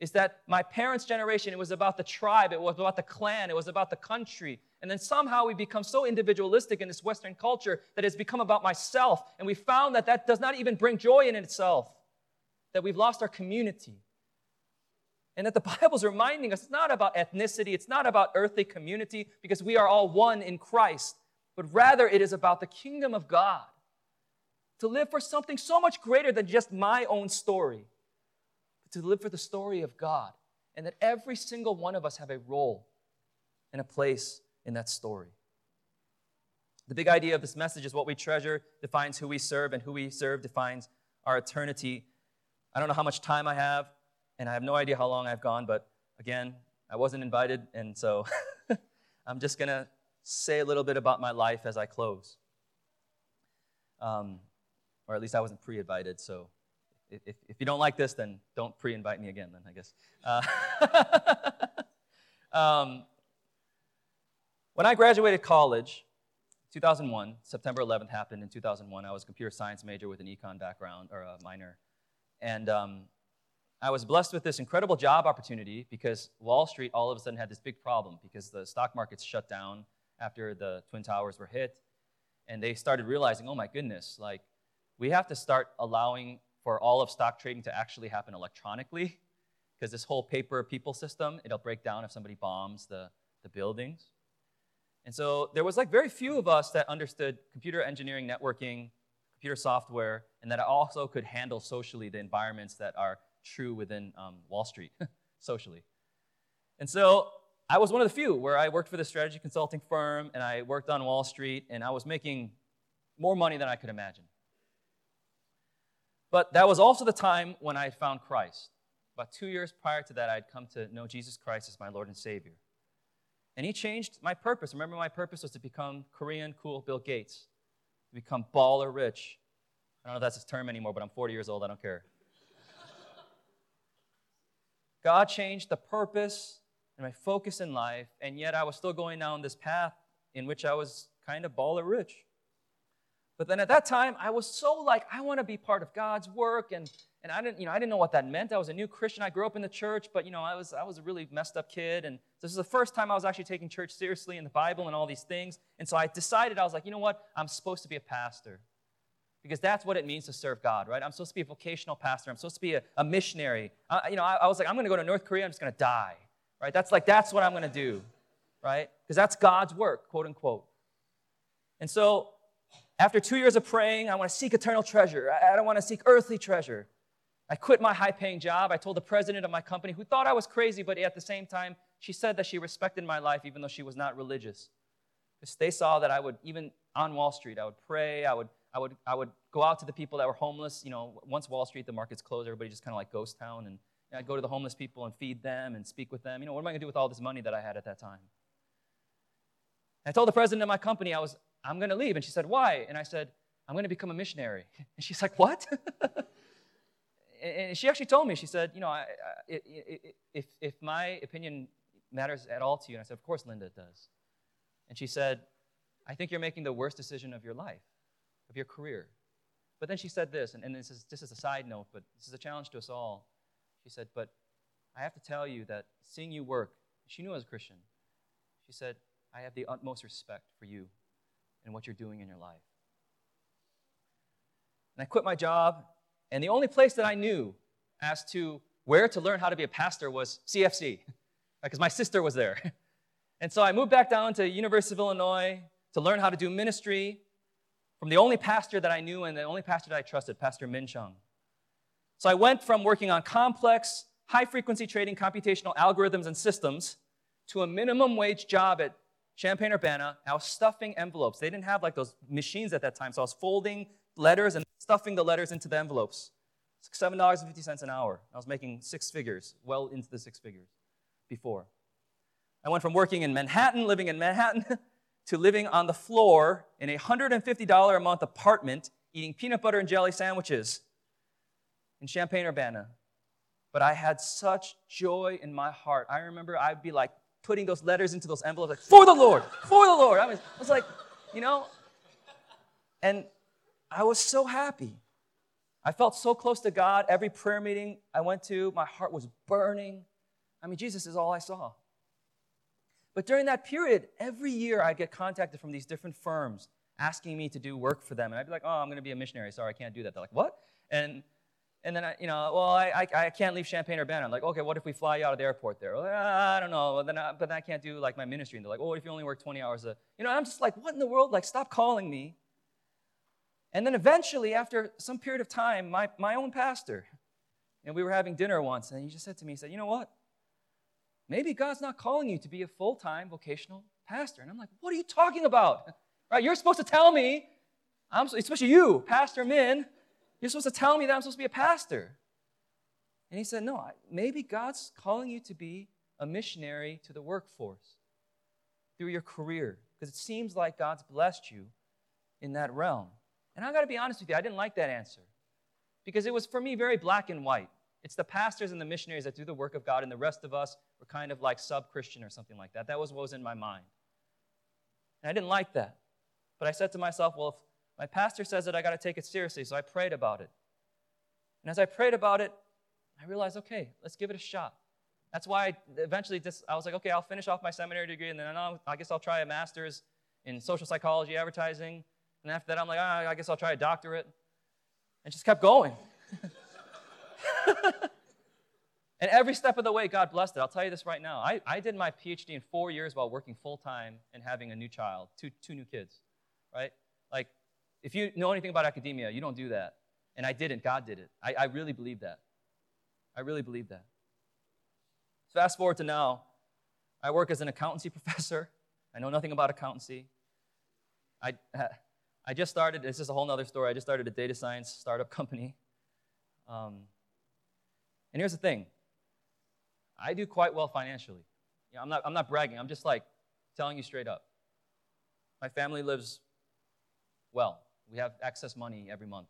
is that my parents' generation, it was about the tribe, it was about the clan, it was about the country. And then somehow we become so individualistic in this Western culture that it's become about myself. And we found that that does not even bring joy in itself, that we've lost our community. And that the Bible's reminding us, it's not about ethnicity, it's not about earthly community, because we are all one in Christ, but rather it is about the kingdom of God. To live for something so much greater than just my own story, but to live for the story of God, and that every single one of us have a role and a place in that story. The big idea of this message is what we treasure defines who we serve, and who we serve defines our eternity. I don't know how much time I have, and I have no idea how long I've gone, but again, I wasn't invited, and so I'm just going to say a little bit about my life as I close. Um, or at least I wasn't pre-invited, so if, if you don't like this, then don't pre-invite me again, then I guess. Uh, um, when I graduated college, two thousand one, September eleventh happened in two thousand one. I was a computer science major with an econ background, or a minor. And um, I was blessed with this incredible job opportunity because Wall Street all of a sudden had this big problem because the stock markets shut down after the Twin Towers were hit. And they started realizing, oh my goodness, like, we have to start allowing for all of stock trading to actually happen electronically, because this whole paper people system, it'll break down if somebody bombs the, the buildings. And so there was like very few of us that understood computer engineering, networking, computer software, and that also could handle socially the environments that are true within um, Wall Street, socially. And so I was one of the few where I worked for the strategy consulting firm, and I worked on Wall Street, and I was making more money than I could imagine. But that was also the time when I found Christ. About two years prior to that, I had come to know Jesus Christ as my Lord and Savior. And he changed my purpose. Remember, my purpose was to become Korean cool Bill Gates, to become baller rich. I don't know if that's his term anymore, but I'm forty years old. I don't care. God changed the purpose and my focus in life, and yet I was still going down this path in which I was kind of baller rich. But then at that time, I was so like, I want to be part of God's work, and and I didn't, you know, I didn't know what that meant. I was a new Christian. I grew up in the church, but you know, I was I was a really messed up kid, and this is the first time I was actually taking church seriously and the Bible and all these things. And so I decided, I was like, you know what? I'm supposed to be a pastor, because that's what it means to serve God, right? I'm supposed to be a vocational pastor. I'm supposed to be a, a missionary. I, you know, I, I was like, I'm going to go to North Korea. I'm just going to die, right? That's like, that's what I'm going to do, right? Because that's God's work, quote unquote. And so after two years of praying, I want to seek eternal treasure. I, I don't want to seek earthly treasure. I quit my high-paying job. I told the president of my company, who thought I was crazy, but at the same time, she said that she respected my life even though she was not religious. Because they saw that I would, even on Wall Street, I would pray, I would I would I would go out to the people that were homeless. You know, once Wall Street, the market's closed, everybody just kind of like ghost town, and I'd go to the homeless people and feed them and speak with them. You know, what am I gonna do with all this money that I had at that time? I told the president of my company I was I'm gonna leave, and she said, why? And I said, I'm gonna become a missionary. And she's like, what? And she actually told me, she said, you know, I, I, if if my opinion matters at all to you, and I said, of course, Linda, it does. And she said, I think you're making the worst decision of your life, of your career. But then she said this, and, and this is this is a side note, but this is a challenge to us all. She said, but I have to tell you that seeing you work, she knew I was a Christian. She said, I have the utmost respect for you and what you're doing in your life. And I quit my job, and the only place that I knew as to where to learn how to be a pastor was C F C, because my sister was there. And so I moved back down to University of Illinois to learn how to do ministry from the only pastor that I knew and the only pastor that I trusted, Pastor Min Chung. So I went from working on complex, high-frequency trading computational algorithms and systems to a minimum-wage job at Champaign-Urbana. I was stuffing envelopes. They didn't have like those machines at that time, so I was folding letters and stuffing the letters into the envelopes. seven dollars and fifty cents an hour. I was making six figures, well into the six figures before. I went from working in Manhattan, living in Manhattan, to living on the floor in a one hundred fifty dollars a month apartment, eating peanut butter and jelly sandwiches in Champaign-Urbana. But I had such joy in my heart. I remember I'd be like putting those letters into those envelopes, like, for the Lord, for the Lord. I was, I was like, you know, and I was so happy. I felt so close to God. Every prayer meeting I went to, my heart was burning. I mean, Jesus is all I saw. But during that period, every year I'd get contacted from these different firms asking me to do work for them. And I'd be like, oh, I'm going to be a missionary. Sorry, I can't do that. They're like, what? And and then, I, you know, well, I, I I can't leave Champaign-Urbana. I'm like, okay, what if we fly you out of the airport there? Like, ah, I don't know, well, then I, but then I can't do, like, my ministry. And they're like, oh, what if you only work twenty hours a... You know, I'm just like, what in the world? Like, stop calling me. And then eventually, after some period of time, my, my own pastor, and we were having dinner once, and he just said to me, he said, you know what? Maybe God's not calling you to be a full-time vocational pastor. And I'm like, what are you talking about? Right? You're supposed to tell me, I'm especially you, Pastor Min, you're supposed to tell me that I'm supposed to be a pastor. And he said, no, maybe God's calling you to be a missionary to the workforce through your career, because it seems like God's blessed you in that realm. And I got to be honest with you, I didn't like that answer, because it was, for me, very black and white. It's the pastors and the missionaries that do the work of God, and the rest of us were kind of like sub-Christian or something like that. That was what was in my mind. And I didn't like that. But I said to myself, well, if my pastor says it, I got to take it seriously. So I prayed about it. And as I prayed about it, I realized, okay, let's give it a shot. That's why I eventually just, I was like, okay, I'll finish off my seminary degree, and then I'll, I guess I'll try a master's in social psychology advertising. And after that, I'm like, oh, I guess I'll try a doctorate. And just kept going. And every step of the way, God blessed it. I'll tell you this right now. I, I did my P H D in four years while working full-time and having a new child, two two new kids, right? Like, if you know anything about academia, you don't do that. And I didn't. God did it. I, I really believe that. I really believe that. Fast forward to now. I work as an accountancy professor. I know nothing about accountancy. I I just started, this is a whole nother story, I just started a data science startup company. Um, and here's the thing. I do quite well financially. You know, I'm not I'm not bragging. I'm just like telling you straight up. My family lives well. We have excess money every month.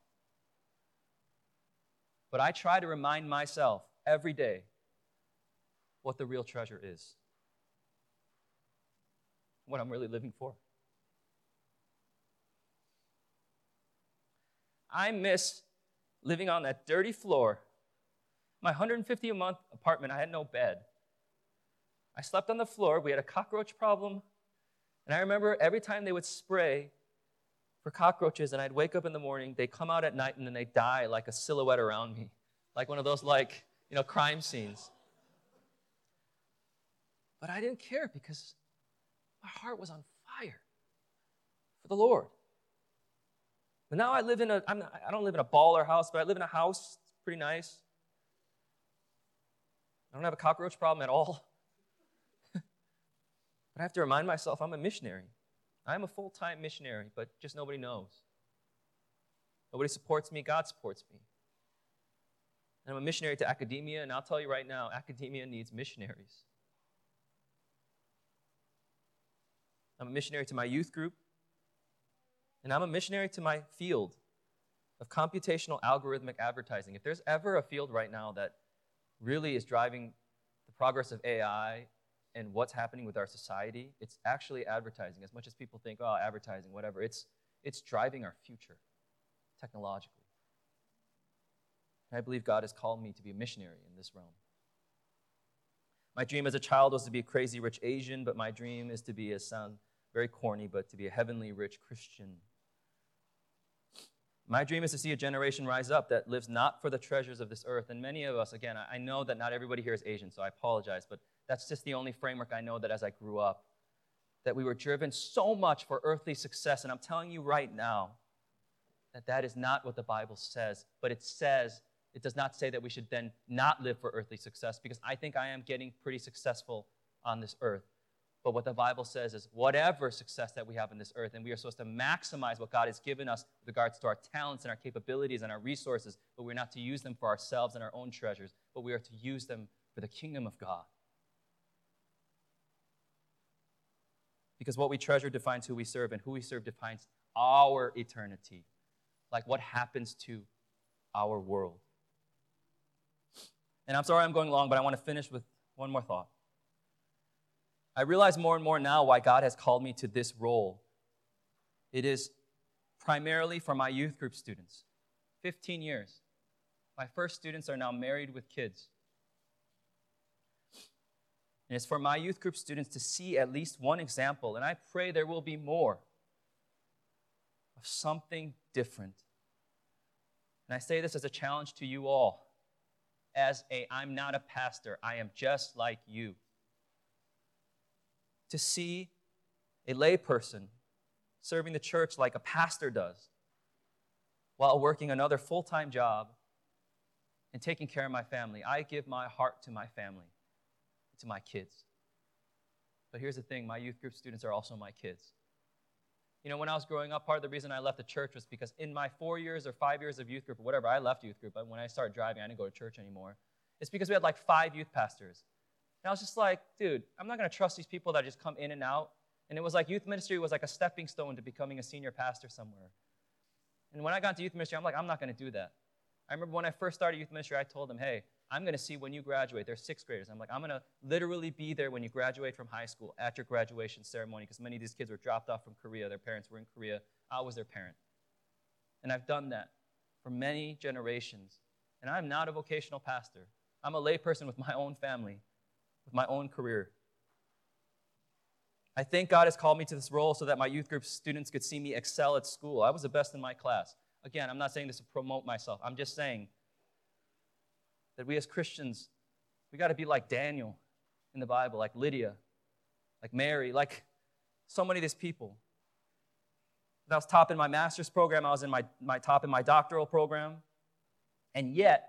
But I try to remind myself every day what the real treasure is, what I'm really living for. I miss living on that dirty floor. My one hundred fifty dollars a month apartment, I had no bed. I slept on the floor. We had a cockroach problem. And I remember every time they would spray for cockroaches, and I'd wake up in the morning, they come out at night, and then they die like a silhouette around me, like one of those, like, you know, crime scenes. But I didn't care because my heart was on fire for the Lord. But now I live in a, I'm not, I don't live in a baller house, but I live in a house. It's pretty nice. I don't have a cockroach problem at all. But I have to remind myself I'm a missionary. I'm a full-time missionary, but just nobody knows. Nobody supports me. God supports me. And I'm a missionary to academia, and I'll tell you right now, academia needs missionaries. I'm a missionary to my youth group, and I'm a missionary to my field of computational algorithmic advertising. If there's ever a field right now that really is driving the progress of A I and what's happening with our society, it's actually advertising. As much as people think, oh, advertising, whatever, it's it's driving our future technologically. And I believe God has called me to be a missionary in this realm. My dream as a child was to be a crazy rich Asian, but my dream is to be, a sound very corny, but to be a heavenly rich Christian. My dream is to see a generation rise up that lives not for the treasures of this earth. And many of us, again, I know that not everybody here is Asian, so I apologize, but that's just the only framework I know that as I grew up, that we were driven so much for earthly success. And I'm telling you right now that that is not what the Bible says, but it says, it does not say that we should then not live for earthly success, because I think I am getting pretty successful on this earth. But what the Bible says is whatever success that we have in this earth, and we are supposed to maximize what God has given us with regards to our talents and our capabilities and our resources, but we're not to use them for ourselves and our own treasures, but we are to use them for the kingdom of God. Because what we treasure defines who we serve, and who we serve defines our eternity, like what happens to our world. And I'm sorry I'm going long, but I want to finish with one more thought. I realize more and more now why God has called me to this role. It is primarily for my youth group students. fifteen years. My first students are now married with kids. And it's for my youth group students to see at least one example, and I pray there will be more, of something different. And I say this as a challenge to you all. As a, I'm not a pastor, I am just like you. To see a lay person serving the church like a pastor does while working another full-time job and taking care of my family. I give my heart to my family, to my kids. But here's the thing, my youth group students are also my kids. You know, when I was growing up, part of the reason I left the church was because in my four years or five years of youth group, or whatever, I left youth group, but when I started driving, I didn't go to church anymore. It's because we had like five youth pastors. And I was just like, dude, I'm not going to trust these people that just come in and out. And it was like youth ministry was like a stepping stone to becoming a senior pastor somewhere. And when I got to youth ministry, I'm like, I'm not going to do that. I remember when I first started youth ministry, I told them, hey, I'm going to see when you graduate. They're sixth graders. I'm like, I'm going to literally be there when you graduate from high school at your graduation ceremony, because many of these kids were dropped off from Korea. Their parents were in Korea. I was their parent. And I've done that for many generations. And I'm not a vocational pastor. I'm a lay person with my own family, with my own career. I think God has called me to this role so that my youth group students could see me excel at school. I was the best in my class. Again, I'm not saying this to promote myself. I'm just saying that we as Christians, we got to be like Daniel in the Bible, like Lydia, like Mary, like so many of these people. I was top in my master's program. I was in my, my top in my doctoral program. And yet,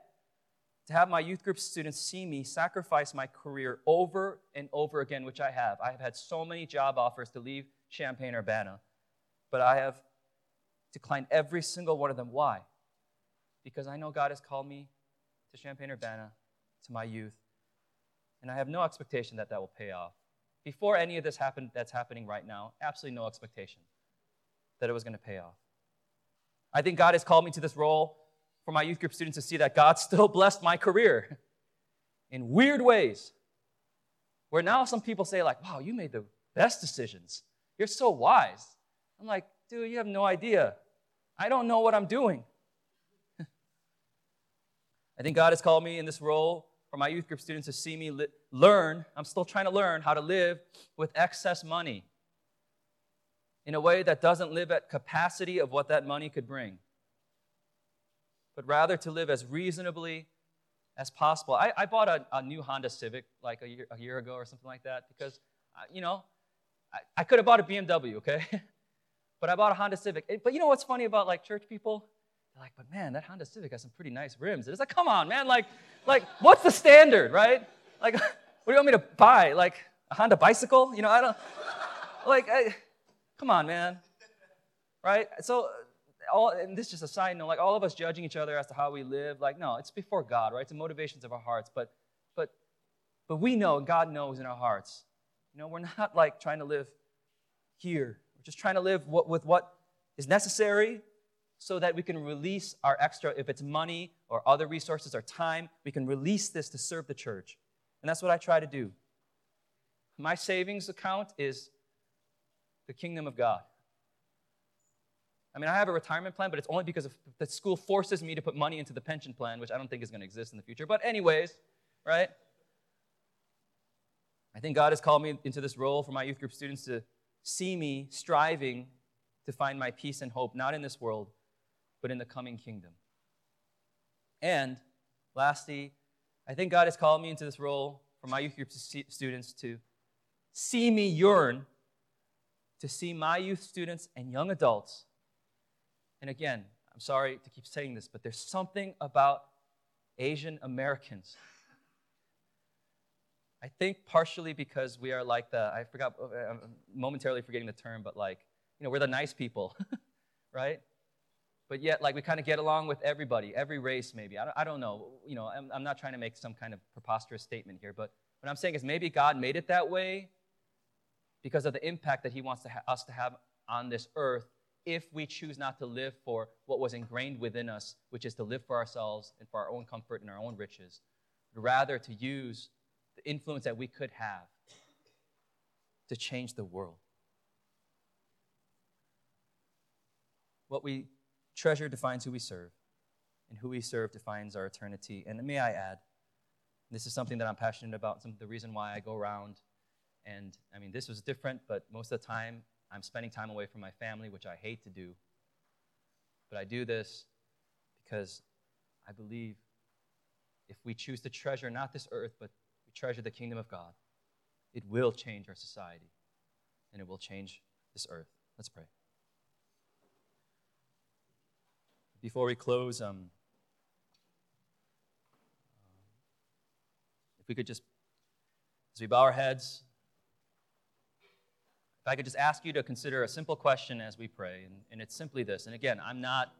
to have my youth group students see me sacrifice my career over and over again, which I have. I have had so many job offers to leave Champaign-Urbana, but I have declined every single one of them. Why? Because I know God has called me to Champaign-Urbana, to my youth, and I have no expectation that that will pay off. Before any of this happened that's happening right now, absolutely no expectation that it was going to pay off. I think God has called me to this role for my youth group students to see that God still blessed my career in weird ways, where now some people say, like, wow, you made the best decisions. You're so wise. I'm like, dude, you have no idea. I don't know what I'm doing. I think God has called me in this role for my youth group students to see me li- learn. I'm still trying to learn how to live with excess money in a way that doesn't live at capacity of what that money could bring, but rather to live as reasonably as possible. I, I bought a, a new Honda Civic like a year, a year ago or something like that because, you know, I, I could have bought a B M W, okay? But I bought a Honda Civic. It, but you know what's funny about, like, church people? They're like, but man, that Honda Civic has some pretty nice rims. And it's like, come on, man, like, like what's the standard, right? Like, what do you want me to buy? Like, a Honda bicycle? You know, I don't, like, I, come on, man, right? So... All, and this is just a side note, like all of us judging each other as to how we live, like, no, it's before God, right? It's the motivations of our hearts, but but, but we know, God knows in our hearts. You know, we're not like trying to live here. We're just trying to live what, with what is necessary so that we can release our extra, if it's money or other resources or time, we can release this to serve the church. And that's what I try to do. My savings account is the kingdom of God. I mean, I have a retirement plan, but it's only because of the school forces me to put money into the pension plan, which I don't think is going to exist in the future. But anyways, right? I think God has called me into this role for my youth group students to see me striving to find my peace and hope, not in this world, but in the coming kingdom. And lastly, I think God has called me into this role for my youth group students to see me yearn, to see my youth students and young adults. And again, I'm sorry to keep saying this, but there's something about Asian Americans. I think partially because we are like the, I forgot, I'm momentarily forgetting the term, but like, you know, we're the nice people, right? But yet, like, we kind of get along with everybody, every race maybe. I don't, I don't know, you know, I'm, I'm not trying to make some kind of preposterous statement here, but what I'm saying is maybe God made it that way because of the impact that he wants to ha- us to have on this earth, if we choose not to live for what was ingrained within us, which is to live for ourselves and for our own comfort and our own riches, but rather to use the influence that we could have to change the world. What we treasure defines who we serve, and who we serve defines our eternity. And may I add, this is something that I'm passionate about, some of the reason why I go around, and I mean, this was different, but most of the time, I'm spending time away from my family, which I hate to do. But I do this because I believe if we choose to treasure not this earth, but we treasure the kingdom of God, it will change our society, and it will change this earth. Let's pray. Before we close, um, if we could just, as we bow our heads, if I could just ask you to consider a simple question as we pray, and, and it's simply this. And again, I'm not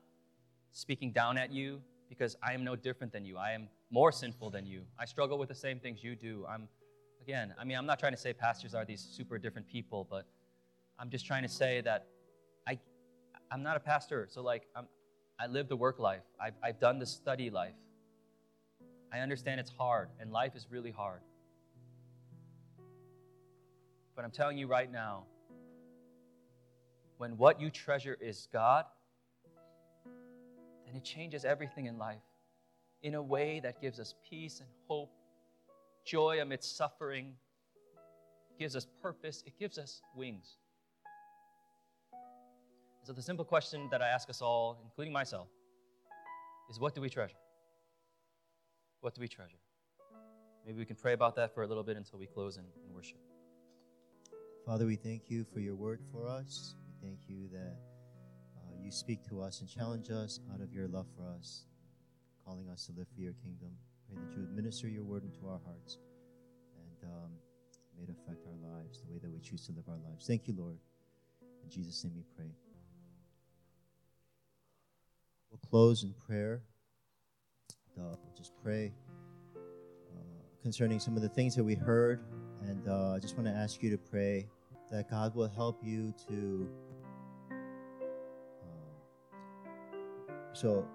speaking down at you because I am no different than you. I am more sinful than you. I struggle with the same things you do. I'm, again, I mean, I'm not trying to say pastors are these super different people, but I'm just trying to say that I, I'm not a pastor. So like, I'm, I live the work life. I've, I've done the study life. I understand it's hard, and life is really hard. But I'm telling you right now, when what you treasure is God, then it changes everything in life in a way that gives us peace and hope, joy amidst suffering, gives us purpose, it gives us wings. So the simple question that I ask us all, including myself, is what do we treasure? What do we treasure? Maybe we can pray about that for a little bit until we close in, in worship. Father, we thank you for your word for us. We thank you that uh, you speak to us and challenge us out of your love for us, calling us to live for your kingdom. pray that you would minister your word into our hearts and um, may it affect our lives, the way that we choose to live our lives. Thank you, Lord. In Jesus' name we pray. We'll close in prayer. And, uh, just pray uh, concerning some of the things that we heard. And uh, I just want to ask you to pray that God will help you to... Uh, so...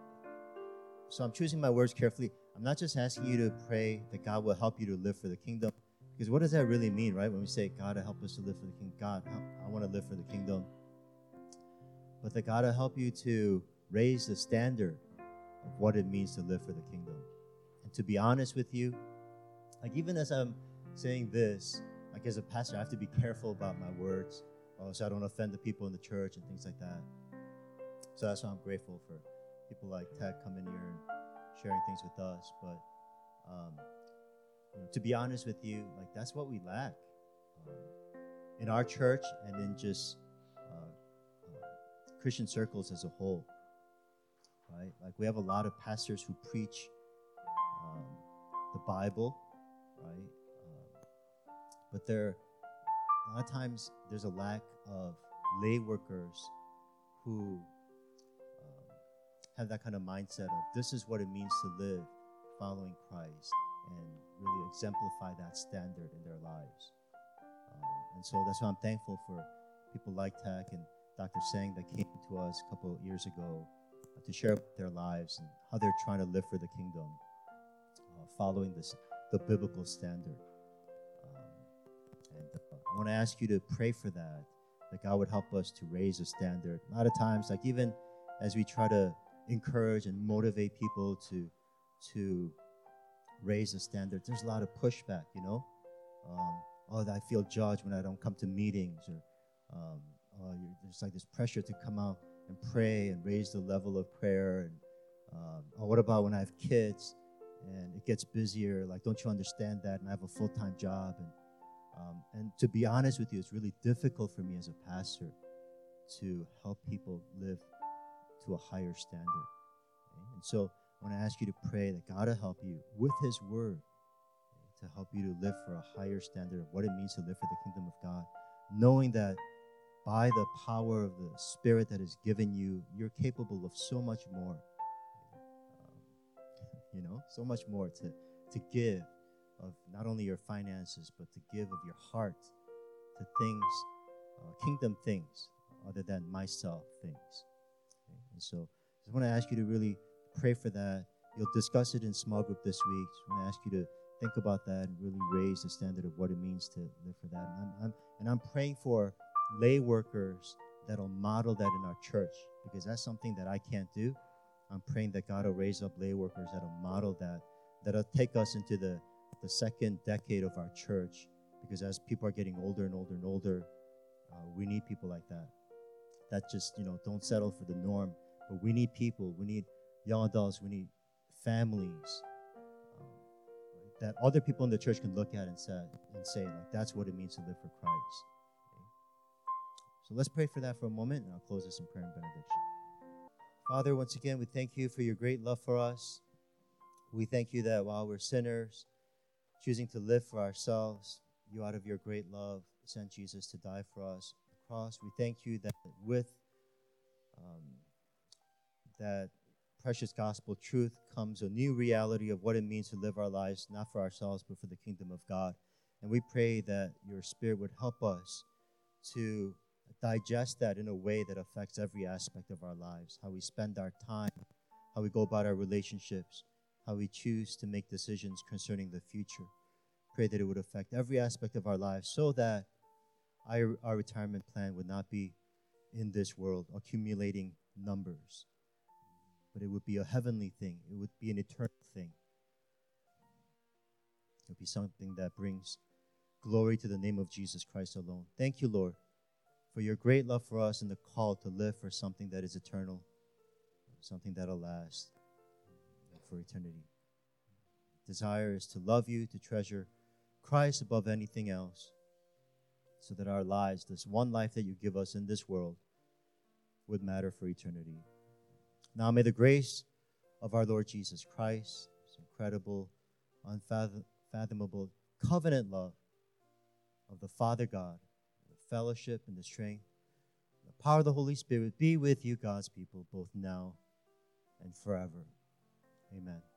So I'm choosing my words carefully. I'm not just asking you to pray that God will help you to live for the kingdom. Because what does that really mean, right? When we say, God, help us to live for the kingdom. God, I want to live for the kingdom. But that God will help you to raise the standard of what it means to live for the kingdom. And to be honest with you, like even as I'm saying this, like as a pastor, I have to be careful about my words. Oh, so I don't offend the people in the church and things like that. So that's why I'm grateful for people like Ted come in here and sharing things with us. But um, you know, to be honest with you, like that's what we lack um, in our church and in just uh, uh, Christian circles as a whole, right? Like we have a lot of pastors who preach um, the Bible, right? Um, but there, a lot of times there's a lack of lay workers who have that kind of mindset of this is what it means to live following Christ and really exemplify that standard in their lives. Um, and so that's why I'm thankful for people like Tech and Doctor Sang that came to us a couple of years ago uh, to share their lives and how they're trying to live for the kingdom, uh, following this, the biblical standard. Um, and uh, I want to ask you to pray for that, that God would help us to raise the standard. A lot of times, like even as we try to encourage and motivate people to to raise the standard, there's a lot of pushback, you know? Um, oh, I feel judged when I don't come to meetings, or um, oh, you're, there's like this pressure to come out and pray and raise the level of prayer. And um, oh, what about when I have kids and it gets busier? Like, don't you understand that? And I have a full-time job. And um, and to be honest with you, it's really difficult for me as a pastor to help people live to a higher standard. Okay? And so I want to ask you to pray that God will help you with His Word, okay, to help you to live for a higher standard of what it means to live for the kingdom of God, knowing that by the power of the Spirit that is given you, you're capable of so much more, um, you know, so much more to, to give of not only your finances, but to give of your heart to things, uh, kingdom things, other than myself things. And so I want to ask you to really pray for that. You'll discuss it in small group this week. So I want to ask you to think about that and really raise the standard of what it means to live for that. And I'm, I'm, and I'm praying for lay workers that'll model that in our church, because that's something that I can't do. I'm praying that God will raise up lay workers that'll model that, that'll take us into the, the second decade of our church, because as people are getting older and older and older, uh, we need people like that. That just, you know, don't settle for the norm. But we need people. We need young adults. We need families um, that other people in the church can look at and say, and say, like, that's what it means to live for Christ. Okay? So let's pray for that for a moment, and I'll close this in prayer and benediction. Father, once again, we thank you for your great love for us. We thank you that while we're sinners, choosing to live for ourselves, you out of your great love sent Jesus to die for us. Cross. We thank you that with um, that precious gospel truth comes a new reality of what it means to live our lives, not for ourselves, but for the kingdom of God. And we pray that your Spirit would help us to digest that in a way that affects every aspect of our lives, how we spend our time, how we go about our relationships, how we choose to make decisions concerning the future. Pray that it would affect every aspect of our lives so that Our, our retirement plan would not be in this world, accumulating numbers, but it would be a heavenly thing. It would be an eternal thing. It would be something that brings glory to the name of Jesus Christ alone. Thank you, Lord, for your great love for us and the call to live for something that is eternal, something that will last for eternity. The desire is to love you, to treasure Christ above anything else, so that our lives, this one life that you give us in this world, would matter for eternity. Now may the grace of our Lord Jesus Christ, this incredible unfathomable covenant love of the Father God, the fellowship and the strength, the power of the Holy Spirit be with you, God's people, both now and forever. Amen.